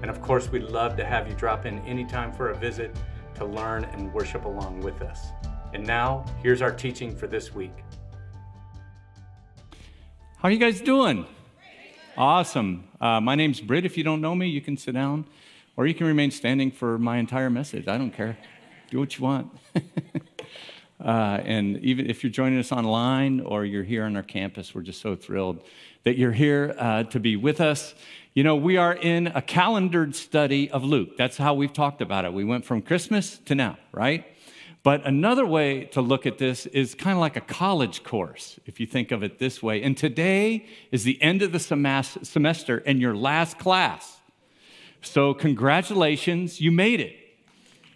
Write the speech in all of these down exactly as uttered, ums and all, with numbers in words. And of course, we'd love to have you drop in anytime for a visit to learn and worship along with us. And now, here's our teaching for this week. How are you guys doing? Awesome. Uh, my name's Britt. If you don't know me, you can sit down, or you can remain standing for my entire message. I don't care. Do what you want. uh, and even if you're joining us online or you're here on our campus, we're just so thrilled that you're here uh, to be with us. You know, we are in a calendared study of Luke. That's how we've talked about it. We went from Christmas to now, right? But another way to look at this is kind of like a college course, if you think of it this way. And today is the end of the semester and your last class. So congratulations, you made it.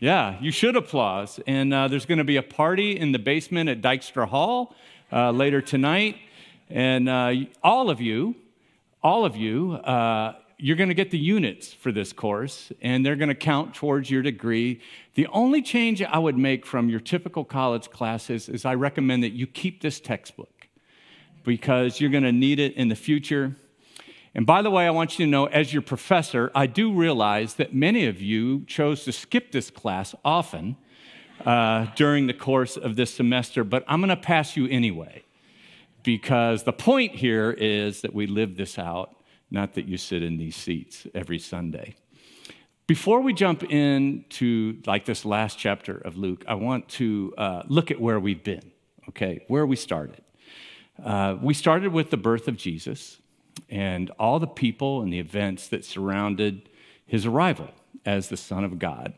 Yeah, you should applaud. And uh, there's going to be a party in the basement at Dykstra Hall uh, later tonight. And uh, all of you, all of you, uh, you're going to get the units for this course, and they're going to count towards your degree. The only change I would make from your typical college classes is I recommend that you keep this textbook because you're going to need it in the future. And by the way, I want you to know, as your professor, I do realize that many of you chose to skip this class often uh, during the course of this semester, but I'm going to pass you anyway. Because the point here is that we live this out, not that you sit in these seats every Sunday. Before we jump into like this last chapter of Luke, I want to uh, look at where we've been, okay, where we started. Uh, we started with the birth of Jesus and all the people and the events that surrounded his arrival as the Son of God.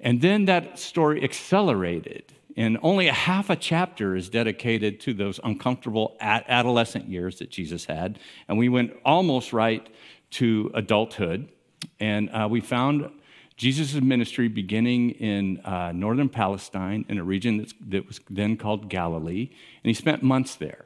And then that story accelerated. And only a half a chapter is dedicated to those uncomfortable adolescent years that Jesus had. And we went almost right to adulthood. And uh, we found Jesus' ministry beginning in uh, northern Palestine in a region that's, that was then called Galilee. And he spent months there,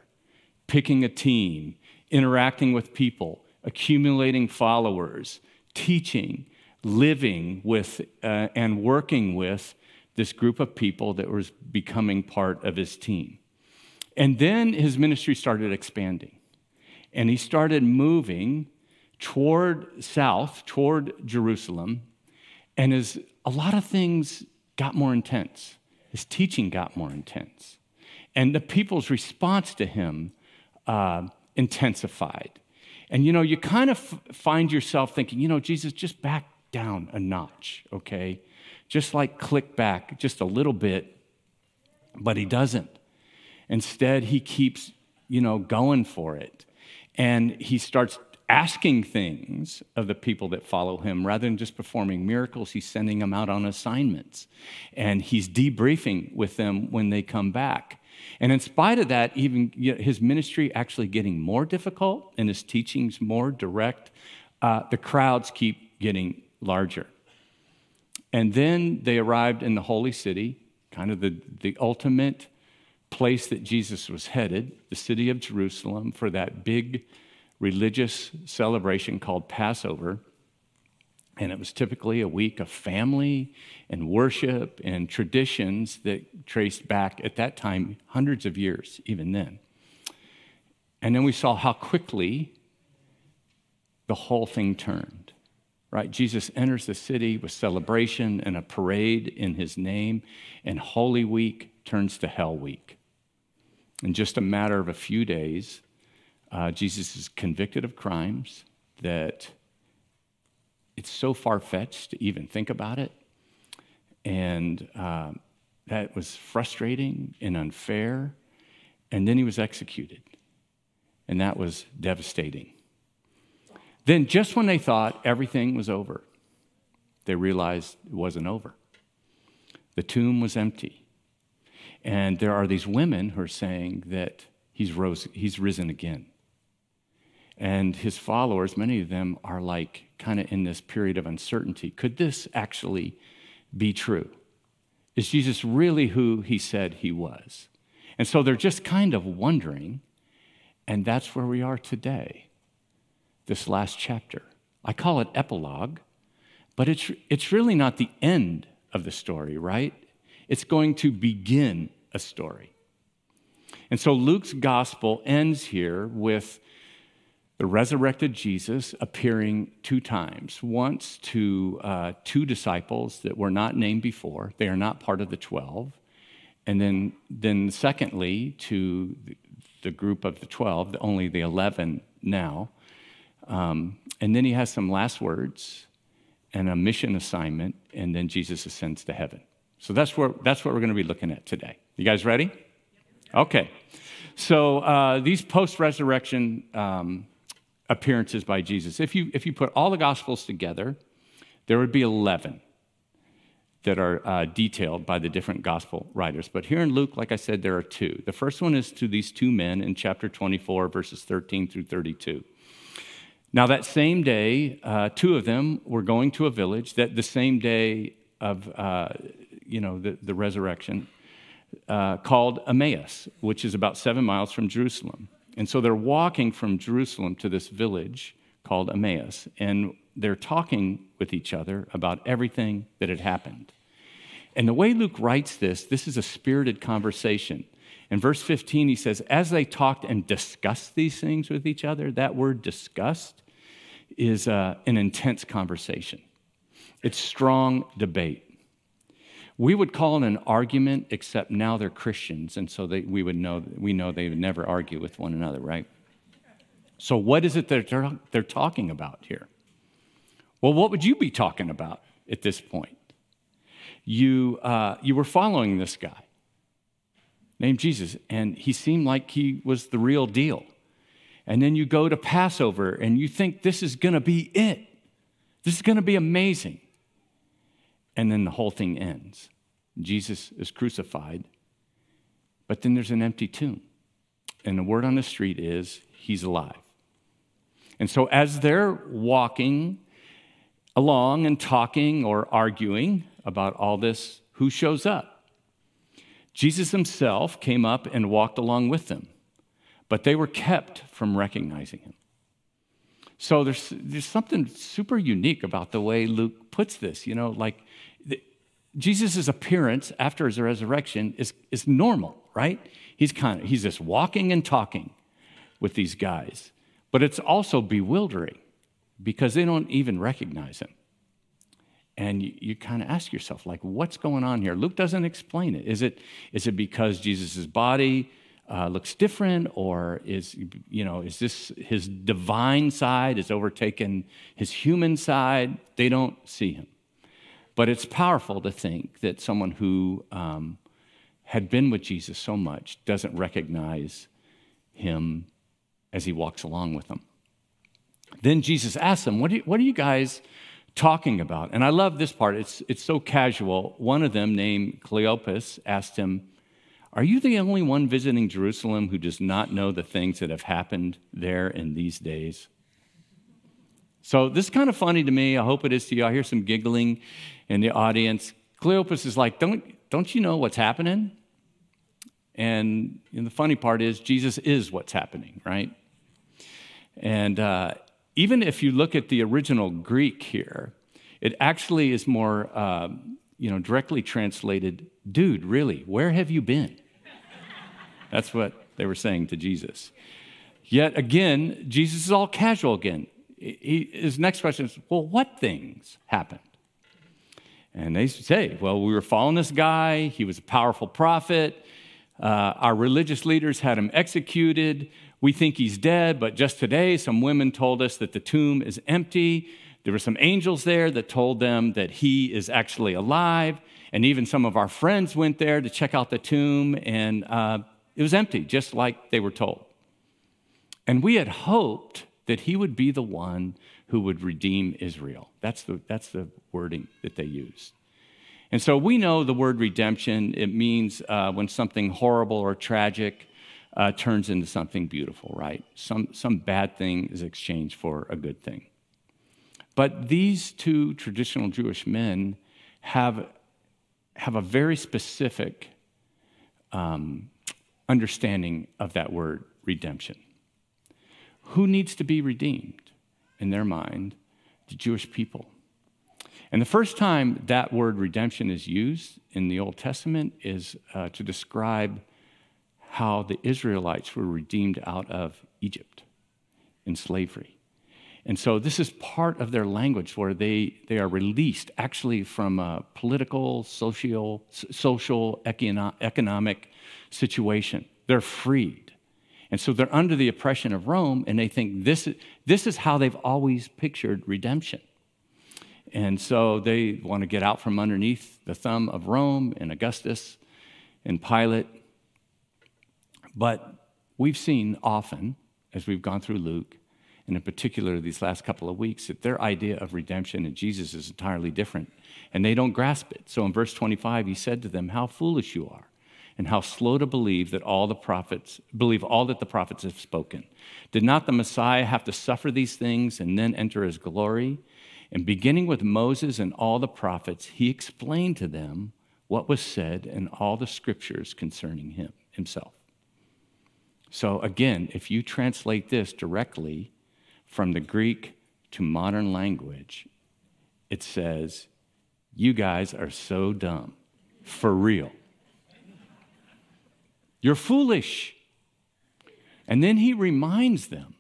picking a team, interacting with people, accumulating followers, teaching, living with, uh, and working with this group of people that was becoming part of his team. And then his ministry started expanding. And he started moving toward south, toward Jerusalem. And his, a lot of things got more intense. His teaching got more intense. And the people's response to him uh, intensified. And, you know, you kind of f- find yourself thinking, you know, Jesus, just back down a notch, okay? Just like click back just a little bit, but he doesn't. Instead, he keeps, you know, going for it. And he starts asking things of the people that follow him. Rather than just performing miracles, he's sending them out on assignments. And he's debriefing with them when they come back. And in spite of that, even you know, his ministry actually getting more difficult and his teachings more direct, uh, the crowds keep getting larger. And then they arrived in the holy city, kind of the, the ultimate place that Jesus was headed, the city of Jerusalem, for that big religious celebration called Passover. And it was typically a week of family and worship and traditions that traced back at that time hundreds of years, even then. And then we saw how quickly the whole thing turned. Right, Jesus enters the city with celebration and a parade in his name, and Holy Week turns to Hell Week. In just a matter of a few days, uh, Jesus is convicted of crimes that it's so far-fetched to even think about it, and uh, that was frustrating and unfair, and then he was executed, and that was devastating. Then just when they thought everything was over, they realized it wasn't over. The tomb was empty. And there are these women who are saying that he's rose, he's risen again. And his followers, many of them are like kind of in this period of uncertainty. Could this actually be true? Is Jesus really who he said he was? And so they're just kind of wondering, and that's where we are today, this last chapter. I call it epilogue, but it's it's really not the end of the story, right? It's going to begin a story. And so Luke's gospel ends here with the resurrected Jesus appearing two times, once to uh, two disciples that were not named before. They are not part of the twelve. And then, then secondly, to the group of the twelve, only the eleven now. Um, and then he has some last words and a mission assignment, and then Jesus ascends to heaven. So that's where that's what we're going to be looking at today. You guys ready? Okay. So uh, these post-resurrection um, appearances by Jesus, if you if you put all the Gospels together, there would be eleven that are uh, detailed by the different Gospel writers. But here in Luke, like I said, there are two. The first one is to these two men in chapter twenty-four, verses thirteen through thirty-two. Now that same day, uh, two of them were going to a village that the same day of uh, you know the, the resurrection uh, called Emmaus, which is about seven miles from Jerusalem. And so they're walking from Jerusalem to this village called Emmaus, and they're talking with each other about everything that had happened. And the way Luke writes this, this is a spirited conversation. In verse fifteen, he says, as they talked and discussed these things with each other, that word discussed is uh, an intense conversation. It's strong debate. We would call it an argument, except now they're Christians, and so they, we would know we know they would never argue with one another, right? So what is it that they're, they're talking about here? Well, what would you be talking about at this point? You uh, you were following this guy named Jesus, and he seemed like he was the real deal. And then you go to Passover, and you think this is going to be it. This is going to be amazing. And then the whole thing ends. Jesus is crucified, but then there's an empty tomb. And the word on the street is, he's alive. And so as they're walking along and talking or arguing about all this, who shows up? Jesus himself came up and walked along with them, but they were kept from recognizing him. So there's there's something super unique about the way Luke puts this. You know, like the, Jesus' appearance after his resurrection is is normal, right? He's kind of he's just walking and talking with these guys, but it's also bewildering because they don't even recognize him. And you, you kind of ask yourself, like, what's going on here? Luke doesn't explain it. Is it is it because Jesus' body uh, looks different, or is you know is this his divine side has overtaken his human side? They don't see him. But it's powerful to think that someone who um, had been with Jesus so much doesn't recognize him as he walks along with them. Then Jesus asks them, "What do you, what do you guys?" talking about?" And I love this part. It's it's so casual. One of them, named Cleopas, asked him, "Are you the only one visiting Jerusalem who does not know the things that have happened there in these days?" So this is kind of funny to me. I hope it is to you. I hear some giggling in the audience. Cleopas is like, "Don't don't you know what's happening?" And, and the funny part is, Jesus is what's happening, right? And uh, Even if you look at the original Greek here, it actually is more, uh, you know, directly translated, "Dude, really, where have you been?" That's what they were saying to Jesus. Yet again, Jesus is all casual again. He, his next question is, "Well, what things happened?" And they say, "Well, we were following this guy. He was a powerful prophet. Uh, our religious leaders had him executed. We think he's dead, but just today, some women told us that the tomb is empty. There were some angels there that told them that he is actually alive. And even some of our friends went there to check out the tomb, and uh, it was empty, just like they were told. And we had hoped that he would be the one who would redeem Israel." That's the, that's the wording that they used. And so we know the word redemption, it means uh, when something horrible or tragic Uh, turns into something beautiful, right? Some some bad thing is exchanged for a good thing. But these two traditional Jewish men have, have a very specific um, understanding of that word, redemption. Who needs to be redeemed? In their mind, the Jewish people. And the first time that word redemption is used in the Old Testament is uh, to describe how the Israelites were redeemed out of Egypt in slavery. And so this is part of their language where they, they are released actually from a political, social, social, econo- economic situation. They're freed. And so they're under the oppression of Rome, and they think this is, this is how they've always pictured redemption. And so they want to get out from underneath the thumb of Rome and Augustus and Pilate. But we've seen often, as we've gone through Luke, and in particular these last couple of weeks, that their idea of redemption in Jesus is entirely different, and they don't grasp it. So in verse twenty-five, he said to them, "How foolish you are, and how slow to believe that all the prophets believe all that the prophets have spoken. Did not the Messiah have to suffer these things and then enter his glory?" And beginning with Moses and all the prophets, he explained to them what was said in all the scriptures concerning him himself. So again, if you translate this directly from the Greek to modern language, it says, "You guys are so dumb, for real. You're foolish." And then he reminds them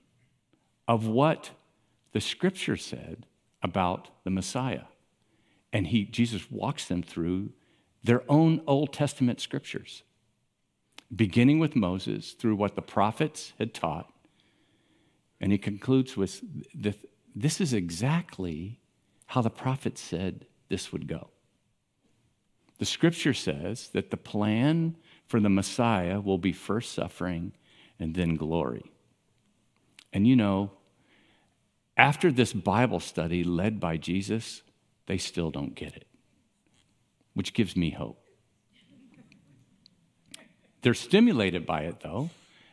of what the scripture said about the Messiah. And he, Jesus walks them through their own Old Testament scriptures, beginning with Moses, through what the prophets had taught. And he concludes with, this is exactly how the prophets said this would go. The scripture says that the plan for the Messiah will be first suffering and then glory. And you know, after this Bible study led by Jesus, they still don't get it, which gives me hope. They're stimulated by it, though.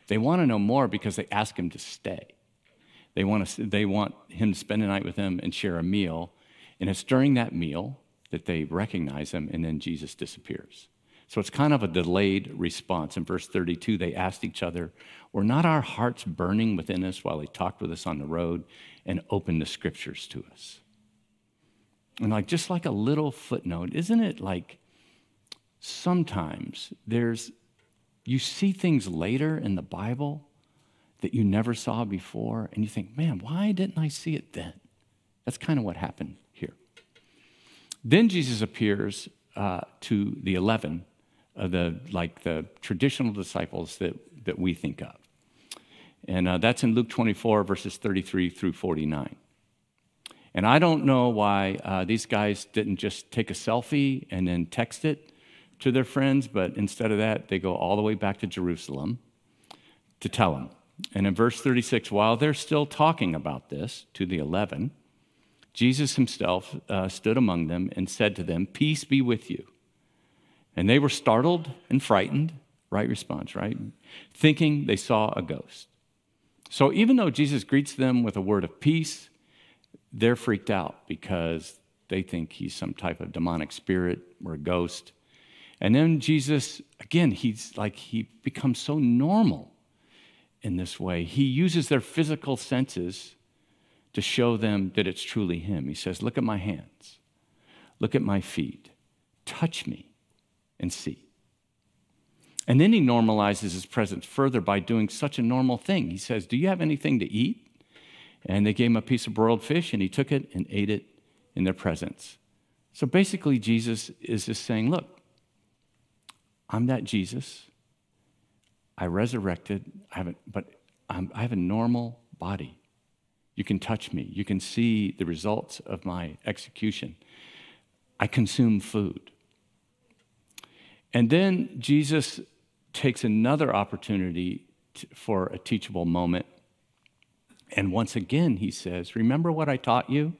They want to know more because they ask him to stay. They want to, they want him to spend the night with them and share a meal. And it's during that meal that they recognize him, and then Jesus disappears. So it's kind of a delayed response. In verse thirty-two, they asked each other, "Were not our hearts burning within us while he talked with us on the road and opened the scriptures to us?" And like just like a little footnote, isn't it like sometimes there's you see things later in the Bible that you never saw before, and you think, "Man, why didn't I see it then?" That's kind of what happened here. Then Jesus appears uh, to the eleven. Uh, the like the traditional disciples that, that we think of. And uh, that's in Luke twenty-four, verses thirty-three through forty-nine. And I don't know why uh, these guys didn't just take a selfie and then text it to their friends, but instead of that, they go all the way back to Jerusalem to tell them. And in verse thirty-six, while they're still talking about this to the eleven, Jesus himself uh, stood among them and said to them, "Peace be with you." And they were startled and frightened, right response, right? Thinking they saw a ghost. So even though Jesus greets them with a word of peace, they're freaked out because they think he's some type of demonic spirit or a ghost. And then Jesus, again, he's like, he becomes so normal in this way. He uses their physical senses to show them that it's truly him. He says, "Look at my hands, look at my feet, touch me and see." And then he normalizes his presence further by doing such a normal thing. He says, "Do you have anything to eat?" And they gave him a piece of broiled fish, and he took it and ate it in their presence. So basically, Jesus is just saying, "Look, I'm that Jesus. I resurrected, I haven't, but I'm, I have a normal body. You can touch me. You can see the results of my execution. I consume food." And then Jesus takes another opportunity to, for a teachable moment. And once again, he says, "Remember what I taught you?"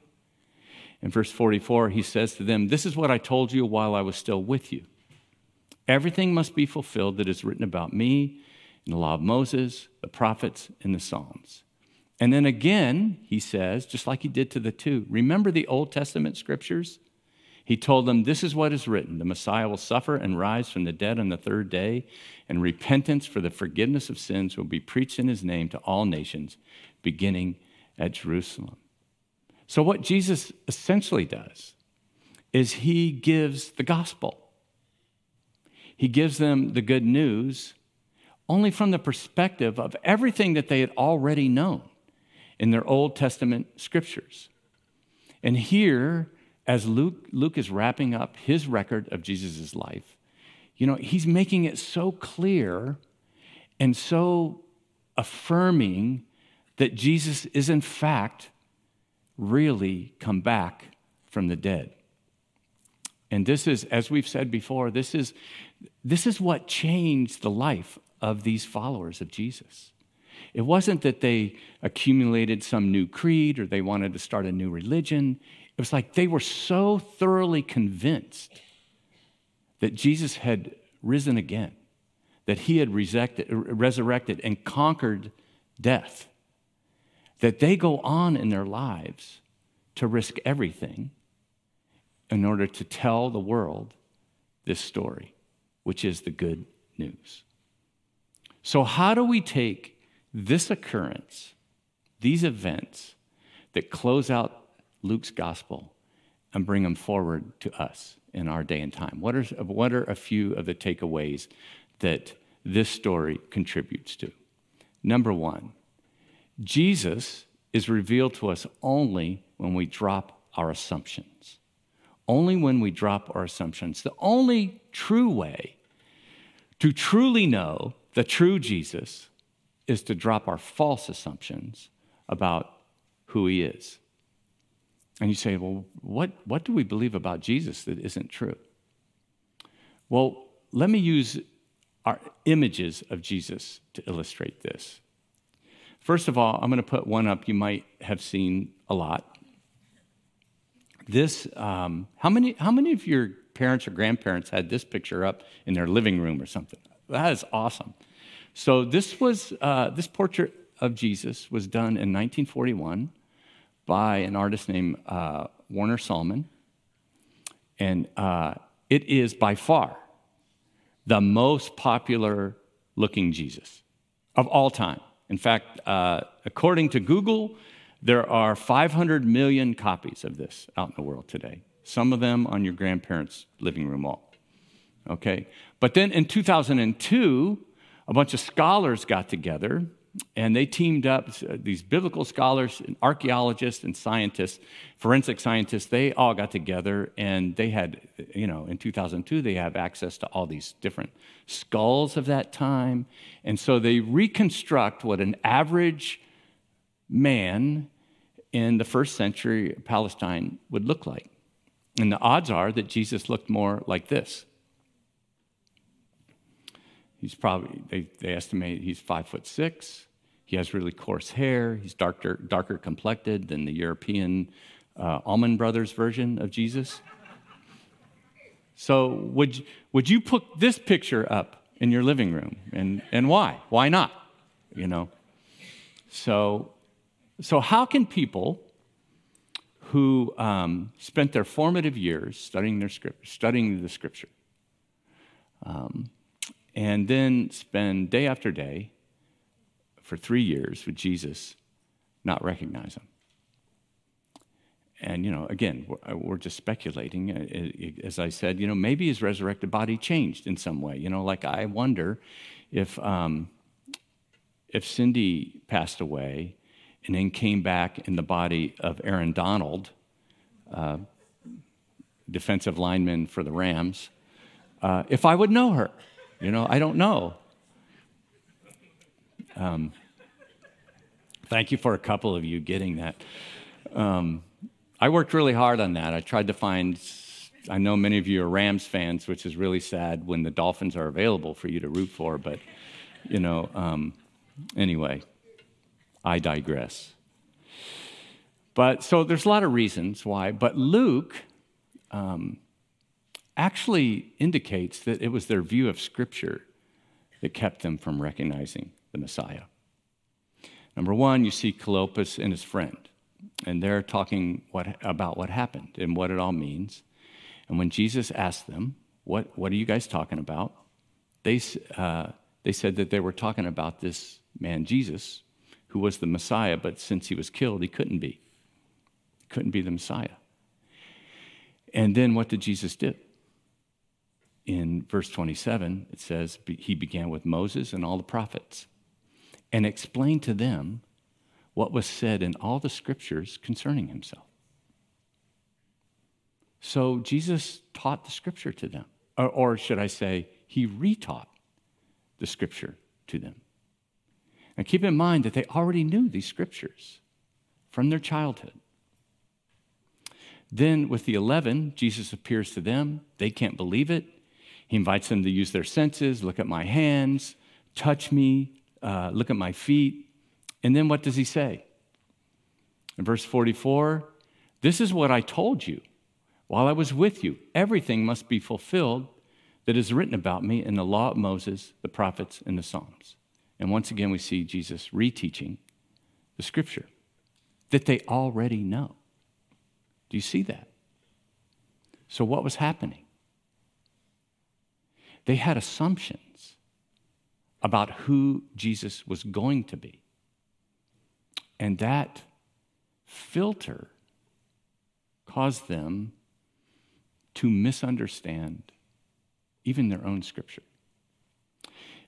In verse forty-four, he says to them, "This is what I told you while I was still with you. Everything must be fulfilled that is written about me in the law of Moses, the prophets, and the Psalms." And then again, he says, just like he did to the two, remember the Old Testament scriptures? He told them, this is what is written. The Messiah will suffer and rise from the dead on the third day, and repentance for the forgiveness of sins will be preached in his name to all nations, beginning at Jerusalem. So what Jesus essentially does is he gives the gospel. He gives them the good news only from the perspective of everything that they had already known in their Old Testament scriptures. And here, as Luke, Luke is wrapping up his record of Jesus' life, you know, he's making it so clear and so affirming that Jesus is, in fact, really come back from the dead. And this is, as we've said before, this is, this is what changed the life of these followers of Jesus. It wasn't that they accumulated some new creed or they wanted to start a new religion. It was like they were so thoroughly convinced that Jesus had risen again, that he had resurrected and conquered death, that they go on in their lives to risk everything in order to tell the world this story, which is the good news. So how do we take this occurrence, these events that close out Luke's gospel, and bring them forward to us in our day and time? What are, what are a few of the takeaways that this story contributes to? Number one, Jesus is revealed to us only when we drop our assumptions. Only when we drop our assumptions. The only true way to truly know the true Jesus is to drop our false assumptions about who he is. And you say, well, what, what do we believe about Jesus that isn't true? Well, let me use our images of Jesus to illustrate this. First of all, I'm going to put one up you might have seen a lot. This, um, how many, how many of your parents or grandparents had this picture up in their living room or something? That is awesome. So this was, uh, this portrait of Jesus was done in nineteen forty-one. By an artist named uh, Warner Sallman, and uh, it is by far the most popular looking Jesus of all time. In fact, uh, according to Google, there are five hundred million copies of this out in the world today, some of them on your grandparents' living room wall, okay? But then in two thousand two, a bunch of scholars got together, and they teamed up, these biblical scholars, and archaeologists and scientists, forensic scientists, they all got together, and they had, you know, in two thousand two, they have access to all these different skulls of that time. And so they reconstruct what an average man in the first century Palestine would look like. And the odds are that Jesus looked more like this. He's probably, they, they estimate he's five foot six. He has really coarse hair. He's darker, darker complected than the European uh, Allman Brothers version of Jesus. So would, would you put this picture up in your living room? And, and why? Why not? You know? So, so how can people who um, spent their formative years studying their script, studying the scripture, um, and then spend day after day for three years with Jesus, not recognize him? And, you know, again, we're, we're just speculating. As I said, you know, maybe his resurrected body changed in some way. You know, like I wonder if um, if Cindy passed away and then came back in the body of Aaron Donald, uh, defensive lineman for the Rams, uh, if I would know her. You know, I don't know. Um, thank you for a couple of you getting that. Um, I worked really hard on that. I tried to find, I know many of you are Rams fans, which is really sad when the Dolphins are available for you to root for, but, you know, um, anyway, I digress. But, so there's a lot of reasons why, but Luke, um, actually indicates that it was their view of Scripture that kept them from recognizing the Messiah. Number one, you see Cleopas and his friend, and they're talking what, about what happened and what it all means. And when Jesus asked them, what, what are you guys talking about? They, uh, they said that they were talking about this man, Jesus, who was the Messiah, but since he was killed, he couldn't be. He couldn't be the Messiah. And then what did Jesus do? In verse twenty-seven, it says, he began with Moses and all the prophets and explained to them what was said in all the scriptures concerning himself. So Jesus taught the scripture to them, or, or should I say, he retaught the scripture to them. Now keep in mind that they already knew these scriptures from their childhood. Then with the eleven, Jesus appears to them. They can't believe it. He invites them to use their senses, look at my hands, touch me, uh, look at my feet. And then what does he say? In verse forty-four, this is what I told you while I was with you. Everything must be fulfilled that is written about me in the law of Moses, the prophets, and the Psalms. And once again, we see Jesus reteaching the scripture that they already know. Do you see that? So what was happening? They had assumptions about who Jesus was going to be. And that filter caused them to misunderstand even their own scripture.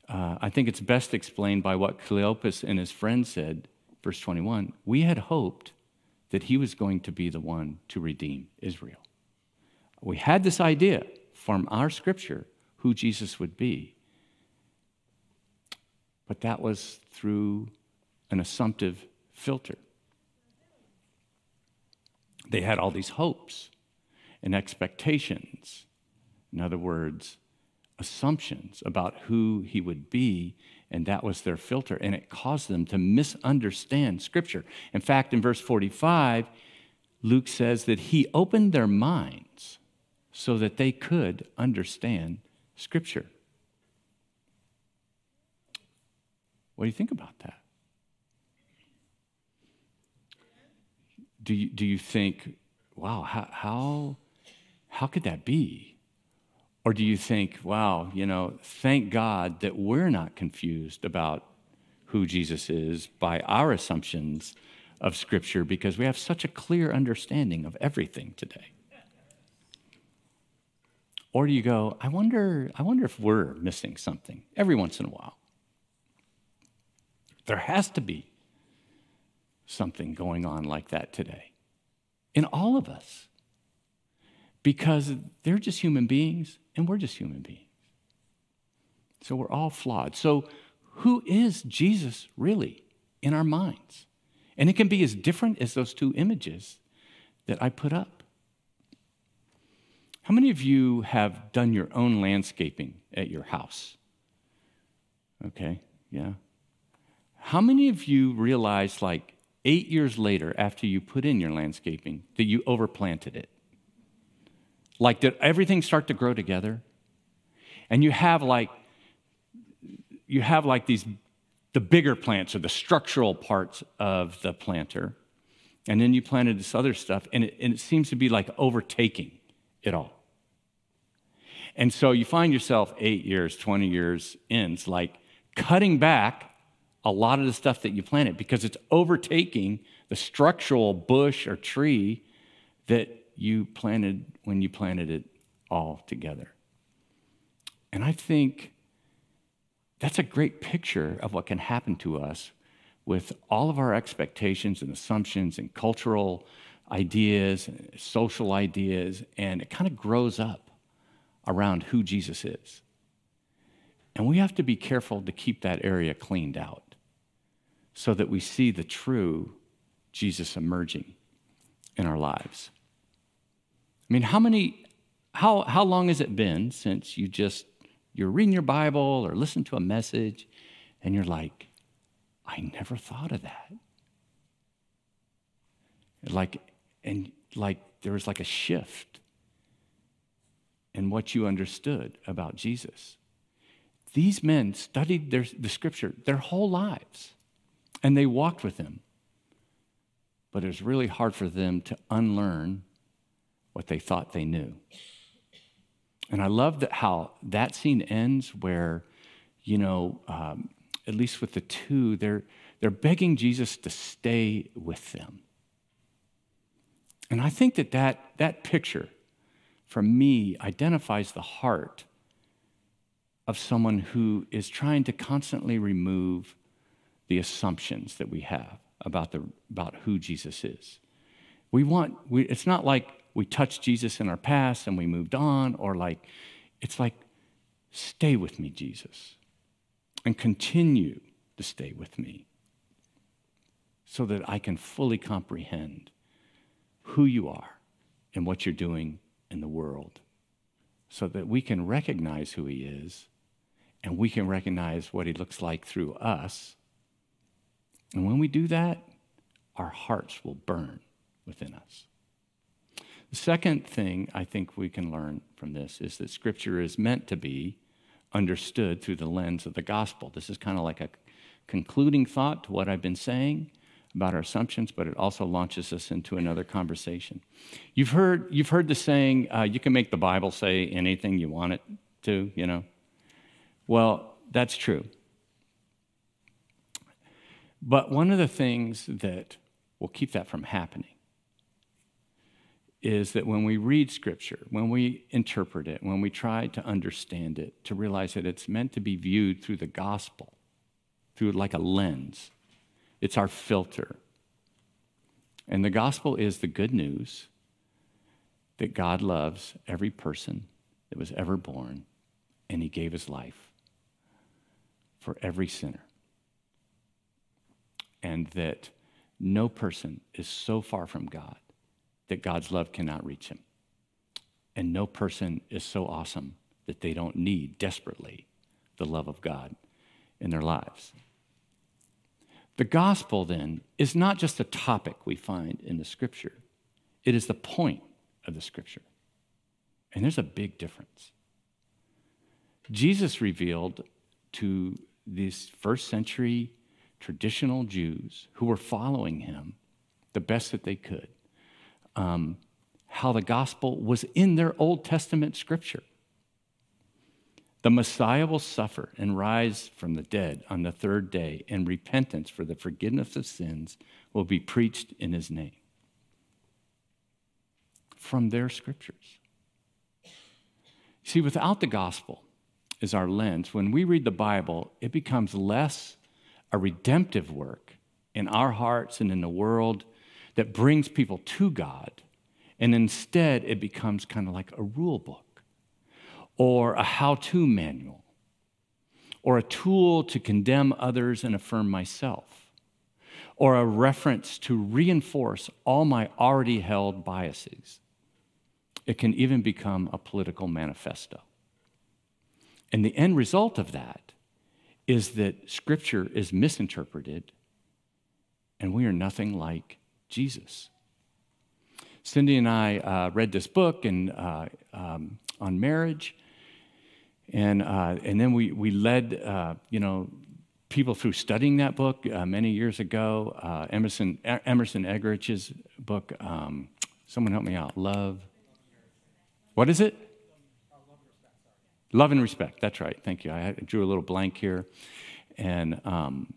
Uh, I think it's best explained by what Cleopas and his friend said, verse twenty-one, we had hoped that he was going to be the one to redeem Israel. We had this idea from our scripture who Jesus would be. But that was through an assumptive filter. They had all these hopes and expectations, in other words, assumptions about who he would be, and that was their filter, and it caused them to misunderstand Scripture. In fact, in verse forty-five, Luke says that he opened their minds so that they could understand Scripture. What do you think about that? Do you, do you think, wow, how, how how could that be? Or do you think, wow, you know, thank God that we're not confused about who Jesus is by our assumptions of Scripture because we have such a clear understanding of everything today? Or do you go, I wonder, I wonder if we're missing something every once in a while. There has to be something going on like that today in all of us because they're just human beings and we're just human beings. So we're all flawed. So who is Jesus really in our minds? And it can be as different as those two images that I put up. How many of you have done your own landscaping at your house? Okay, yeah. How many of you realize, like, eight years later after you put in your landscaping that you overplanted it? Like, did everything start to grow together? And you have, like, you have, like, these, the bigger plants or the structural parts of the planter, and then you planted this other stuff, and it, and it seems to be, like, overtaking it all. And so you find yourself eight years, twenty years in, like cutting back a lot of the stuff that you planted because it's overtaking the structural bush or tree that you planted when you planted it all together. And I think that's a great picture of what can happen to us with all of our expectations and assumptions and cultural ideas, social ideas, and it kind of grows up around who Jesus is. And we have to be careful to keep that area cleaned out so that we see the true Jesus emerging in our lives. I mean, how many, how how long has it been since you just, you're reading your Bible or listening to a message and you're like, I never thought of that. Like, and like there was like a shift in what you understood about Jesus. These men studied their, the scripture their whole lives And they walked with him. But it was really hard for them to unlearn what they thought they knew. And I love that how that scene ends where, you know, um, at least with the two, they're they're begging Jesus to stay with them. And I think that that, that picture, for me, identifies the heart of someone who is trying to constantly remove the assumptions that we have about the about who Jesus is. We want, we, it's not like we touched Jesus in our past and we moved on, or like, it's like, stay with me, Jesus, and continue to stay with me so that I can fully comprehend who you are and what you're doing in the world, so that we can recognize who he is and we can recognize what he looks like through us. And when we do that, our hearts will burn within us. The second thing I think we can learn from this is that Scripture is meant to be understood through the lens of the gospel. This is kind of like a concluding thought to what I've been saying about our assumptions, but it also launches us into another conversation. You've heard you've heard the saying, uh, you can make the Bible say anything you want it to, you know? Well, that's true. But one of the things that will keep that from happening is that when we read Scripture, when we interpret it, when we try to understand it, to realize that it's meant to be viewed through the gospel, through like a lens. It's our filter. And the gospel is the good news that God loves every person that was ever born, and he gave his life for every sinner. And that no person is so far from God that God's love cannot reach him. And no person is so awesome that they don't need desperately the love of God in their lives. The gospel, then, is not just a topic we find in the Scripture. It is the point of the Scripture. And there's a big difference. Jesus revealed to these first century traditional Jews who were following him the best that they could, um, how the gospel was in their Old Testament Scripture. The Messiah will suffer and rise from the dead on the third day, and repentance for the forgiveness of sins will be preached in his name. From their scriptures. See, without the gospel as our lens, when we read the Bible, it becomes less a redemptive work in our hearts and in the world that brings people to God, and instead it becomes kind of like a rule book, or a how-to manual, or a tool to condemn others and affirm myself, or a reference to reinforce all my already held biases. It can even become a political manifesto. And the end result of that is that Scripture is misinterpreted, and we are nothing like Jesus. Cindy and I uh, read this book and uh, um, on marriage, And uh, and then we we led uh, you know people through studying that book uh, many years ago. Uh, Emerson Emerson Eggerichs' book. Um, someone help me out. Love. What is it? Love and Respect. That's right. Thank you. I drew a little blank here. And um,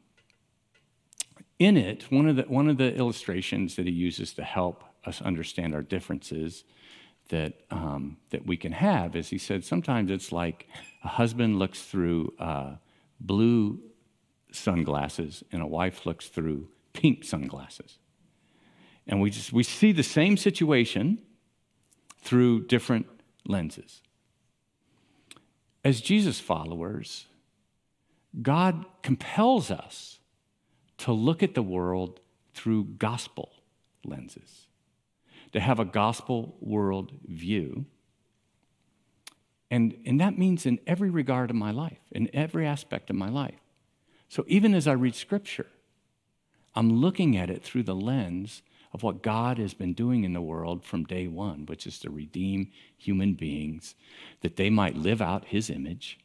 in it, one of the one of the illustrations that he uses to help us understand our differences that um, that we can have is, he said, sometimes it's like a husband looks through uh, blue sunglasses and a wife looks through pink sunglasses. And we just we see the same situation through different lenses. As Jesus followers, God compels us to look at the world through gospel lenses, to have a gospel world view. And, and that means in every regard of my life, in every aspect of my life. So even as I read Scripture, I'm looking at it through the lens of what God has been doing in the world from day one, which is to redeem human beings, that they might live out his image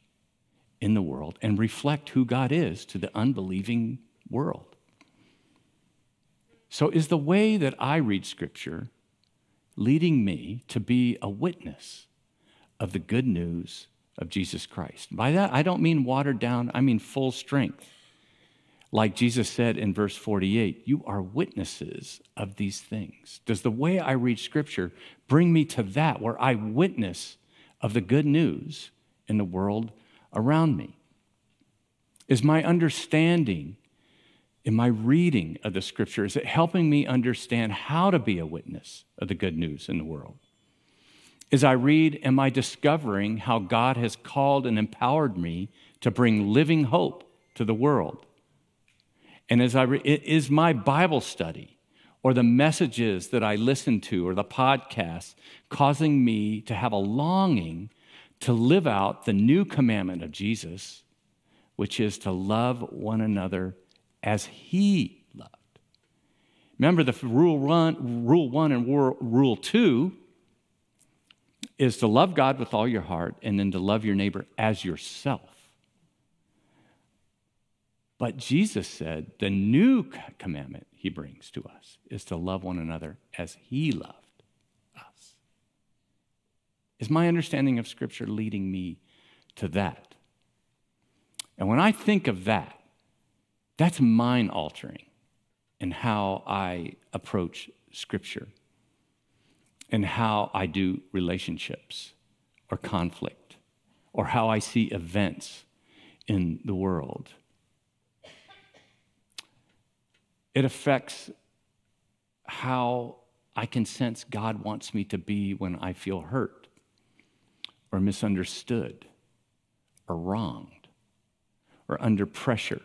in the world and reflect who God is to the unbelieving world. So is the way that I read Scripture leading me to be a witness of the good news of Jesus Christ? By that, I don't mean watered down, I mean full strength. Like Jesus said in verse forty-eight, you are witnesses of these things. Does the way I read Scripture bring me to that where I witness of the good news in the world around me? Is my understanding in my reading of the Scripture, is it helping me understand how to be a witness of the good news in the world? As I read, am I discovering how God has called and empowered me to bring living hope to the world? And as I re- is my Bible study or the messages that I listen to or the podcasts causing me to have a longing to live out the new commandment of Jesus, which is to love one another as he loved. Remember, the rule one, rule one and rule two is to love God with all your heart and then to love your neighbor as yourself. But Jesus said the new commandment he brings to us is to love one another as he loved us. Is my understanding of Scripture leading me to that? And when I think of that, that's mind-altering in how I approach Scripture and how I do relationships or conflict or how I see events in the world. It affects how I can sense God wants me to be when I feel hurt or misunderstood or wronged or under pressure,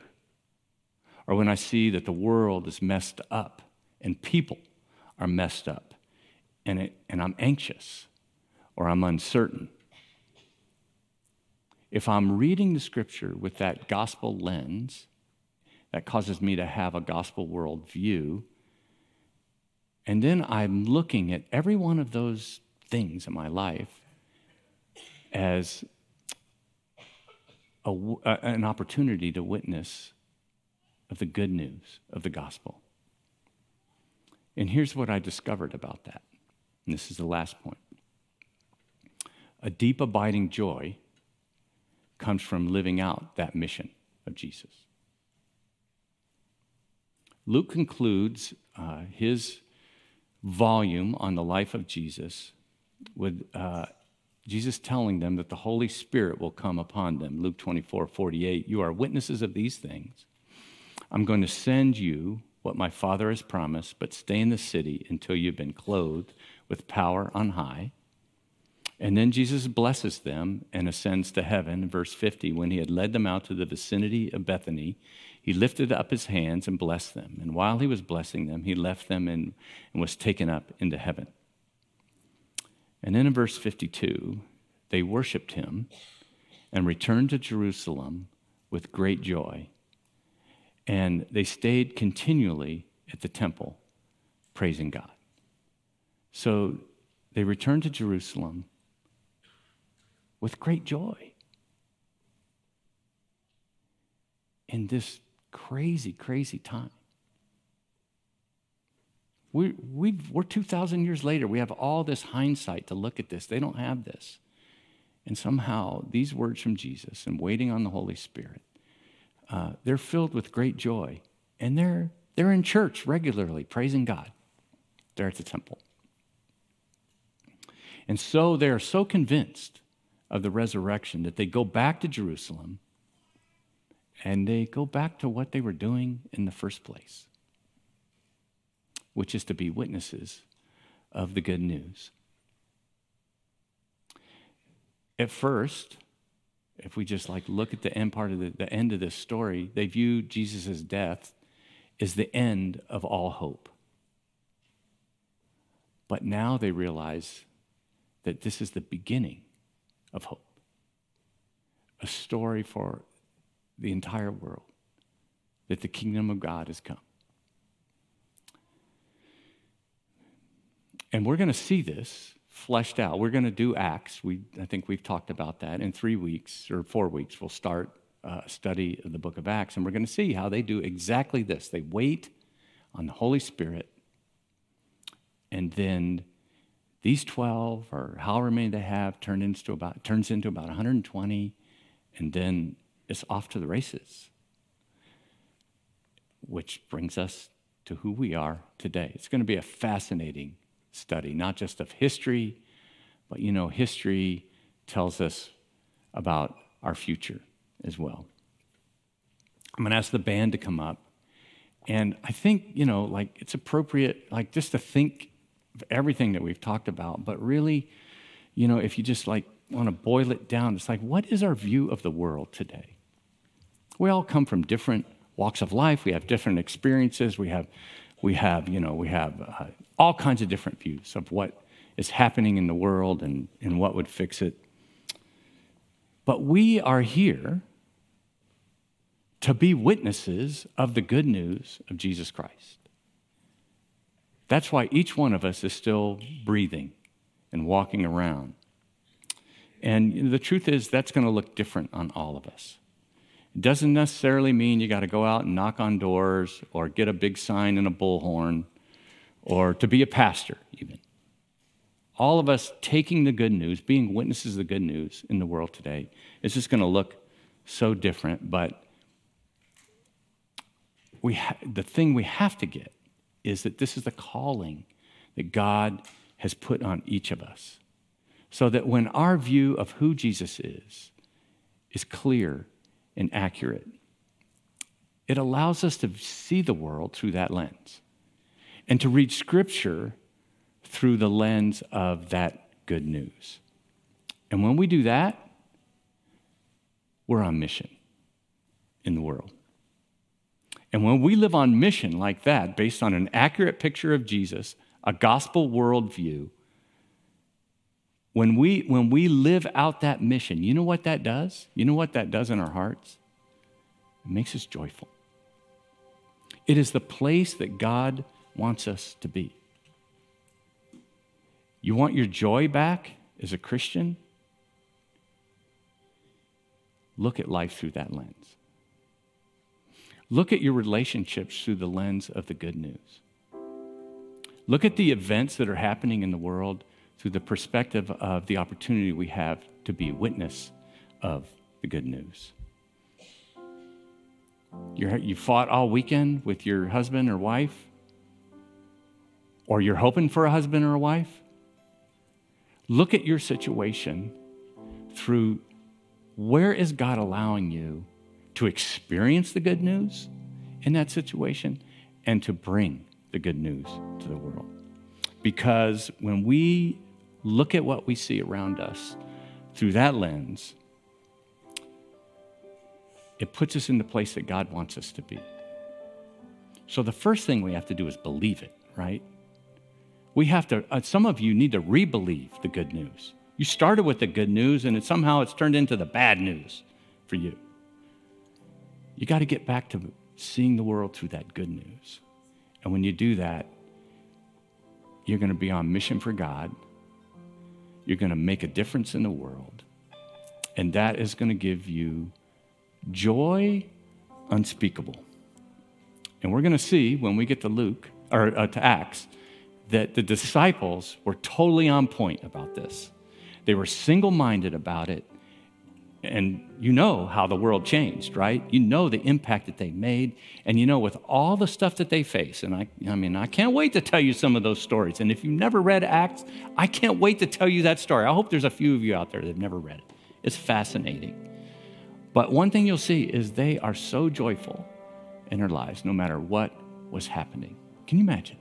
or when I see that the world is messed up and people are messed up and it, and I'm anxious or I'm uncertain. If I'm reading the Scripture with that gospel lens, that causes me to have a gospel world view, and then I'm looking at every one of those things in my life as a, uh, an opportunity to witness of the good news of the gospel. And here's what I discovered about that. And this is the last point. A deep abiding joy comes from living out that mission of Jesus. Luke concludes uh, his volume on the life of Jesus with uh, Jesus telling them that the Holy Spirit will come upon them. Luke twenty-four forty-eight, you are witnesses of these things. I'm going to send you what my Father has promised, but stay in the city until you've been clothed with power on high. And then Jesus blesses them and ascends to heaven. Verse fifty, when he had led them out to the vicinity of Bethany, he lifted up his hands and blessed them. And while he was blessing them, he left them and, and was taken up into heaven. And then in verse fifty-two, they worshiped him and returned to Jerusalem with great joy. And they stayed continually at the temple, praising God. So they returned to Jerusalem with great joy. In this crazy, crazy time. We, we've, we're two thousand years later. We have all this hindsight to look at this. They don't have this. And somehow these words from Jesus and waiting on the Holy Spirit, Uh, they're filled with great joy, and they're they're in church regularly, praising God. They're at the temple. And so they are so convinced of the resurrection that they go back to Jerusalem, and they go back to what they were doing in the first place, which is to be witnesses of the good news. At first, if we just like look at the end part of the, the end of this story, they view Jesus' death as the end of all hope. But now they realize that this is the beginning of hope. A story for the entire world, that the kingdom of God has come. And we're going to see this fleshed out. We're going to do Acts. We, I think we've talked about that. In three weeks or four weeks, we'll start a study of the book of Acts, and we're going to see how they do exactly this. They wait on the Holy Spirit, and then these twelve, or however many they have, turn into about, turns into about one hundred twenty, and then it's off to the races, which brings us to who we are today. It's going to be a fascinating study, not just of history, but, you know, history tells us about our future as well. I'm going to ask the band to come up. And I think, you know, like it's appropriate, like just to think of everything that we've talked about, but really, you know, if you just like want to boil it down, it's like, what is our view of the world today? We all come from different walks of life. We have different experiences. We have, we have, you know, we have uh, all kinds of different views of what is happening in the world and, and what would fix it. But we are here to be witnesses of the good news of Jesus Christ. That's why each one of us is still breathing and walking around. And the truth is, that's going to look different on all of us. It doesn't necessarily mean you got to go out and knock on doors or get a big sign and a bullhorn or to be a pastor even. All of us taking the good news, being witnesses of the good news in the world today, it's just going to look so different, but we ha- the thing we have to get is that this is the calling that God has put on each of us, so that when our view of who Jesus is is clear and accurate, it allows us to see the world through that lens and to read Scripture through the lens of that good news. And when we do that, we're on mission in the world. And when we live on mission like that, based on an accurate picture of Jesus, a gospel worldview, when we when we live out that mission, you know what that does? You know what that does in our hearts? It makes us joyful. It is the place that God wants us to be. You want your joy back as a Christian? Look at life through that lens. Look at your relationships through the lens of the good news. Look at the events that are happening in the world through the perspective of the opportunity we have to be a witness of the good news. You're, you fought all weekend with your husband or wife, or you're hoping for a husband or a wife. Look at your situation through where is God allowing you to experience the good news in that situation and to bring the good news to the world. Because when we look at what we see around us through that lens, it puts us in the place that God wants us to be. So the first thing we have to do is believe it, right? We have to, uh, some of you need to re-believe the good news. You started with the good news and it, somehow it's turned into the bad news for you. You got to get back to seeing the world through that good news. And when you do that, you're going to be on mission for God. You're going to make a difference in the world. And that is going to give you joy unspeakable. And we're going to see when we get to Luke, or uh, to Acts, that the disciples were totally on point about this. They were single-minded about it. And you know how the world changed, right? You know the impact that they made. And you know with all the stuff that they face, and I I mean, I can't wait to tell you some of those stories. And if you've never read Acts, I can't wait to tell you that story. I hope there's a few of you out there that have never read it. It's fascinating. But one thing you'll see is they are so joyful in their lives, no matter what was happening. Can you imagine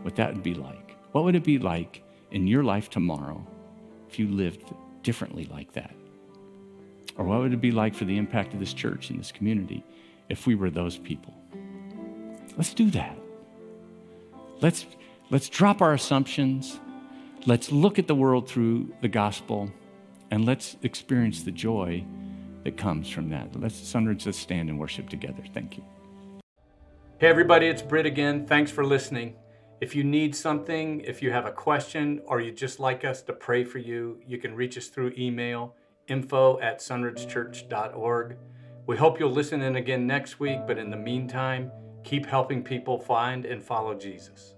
what that would be like? What would it be like in your life tomorrow if you lived differently like that? Or what would it be like for the impact of this church and this community if we were those people? Let's do that. Let's, let's drop our assumptions. Let's look at the world through the gospel, and let's experience the joy that comes from that. Let's, Sunridge, let's stand and worship together. Thank you. Hey, everybody, it's Britt again. Thanks for listening. If you need something, if you have a question, or you'd just like us to pray for you, you can reach us through email. info at sunridge church dot org. We hope you'll listen in again next week, but in the meantime, Keep helping people find and follow Jesus.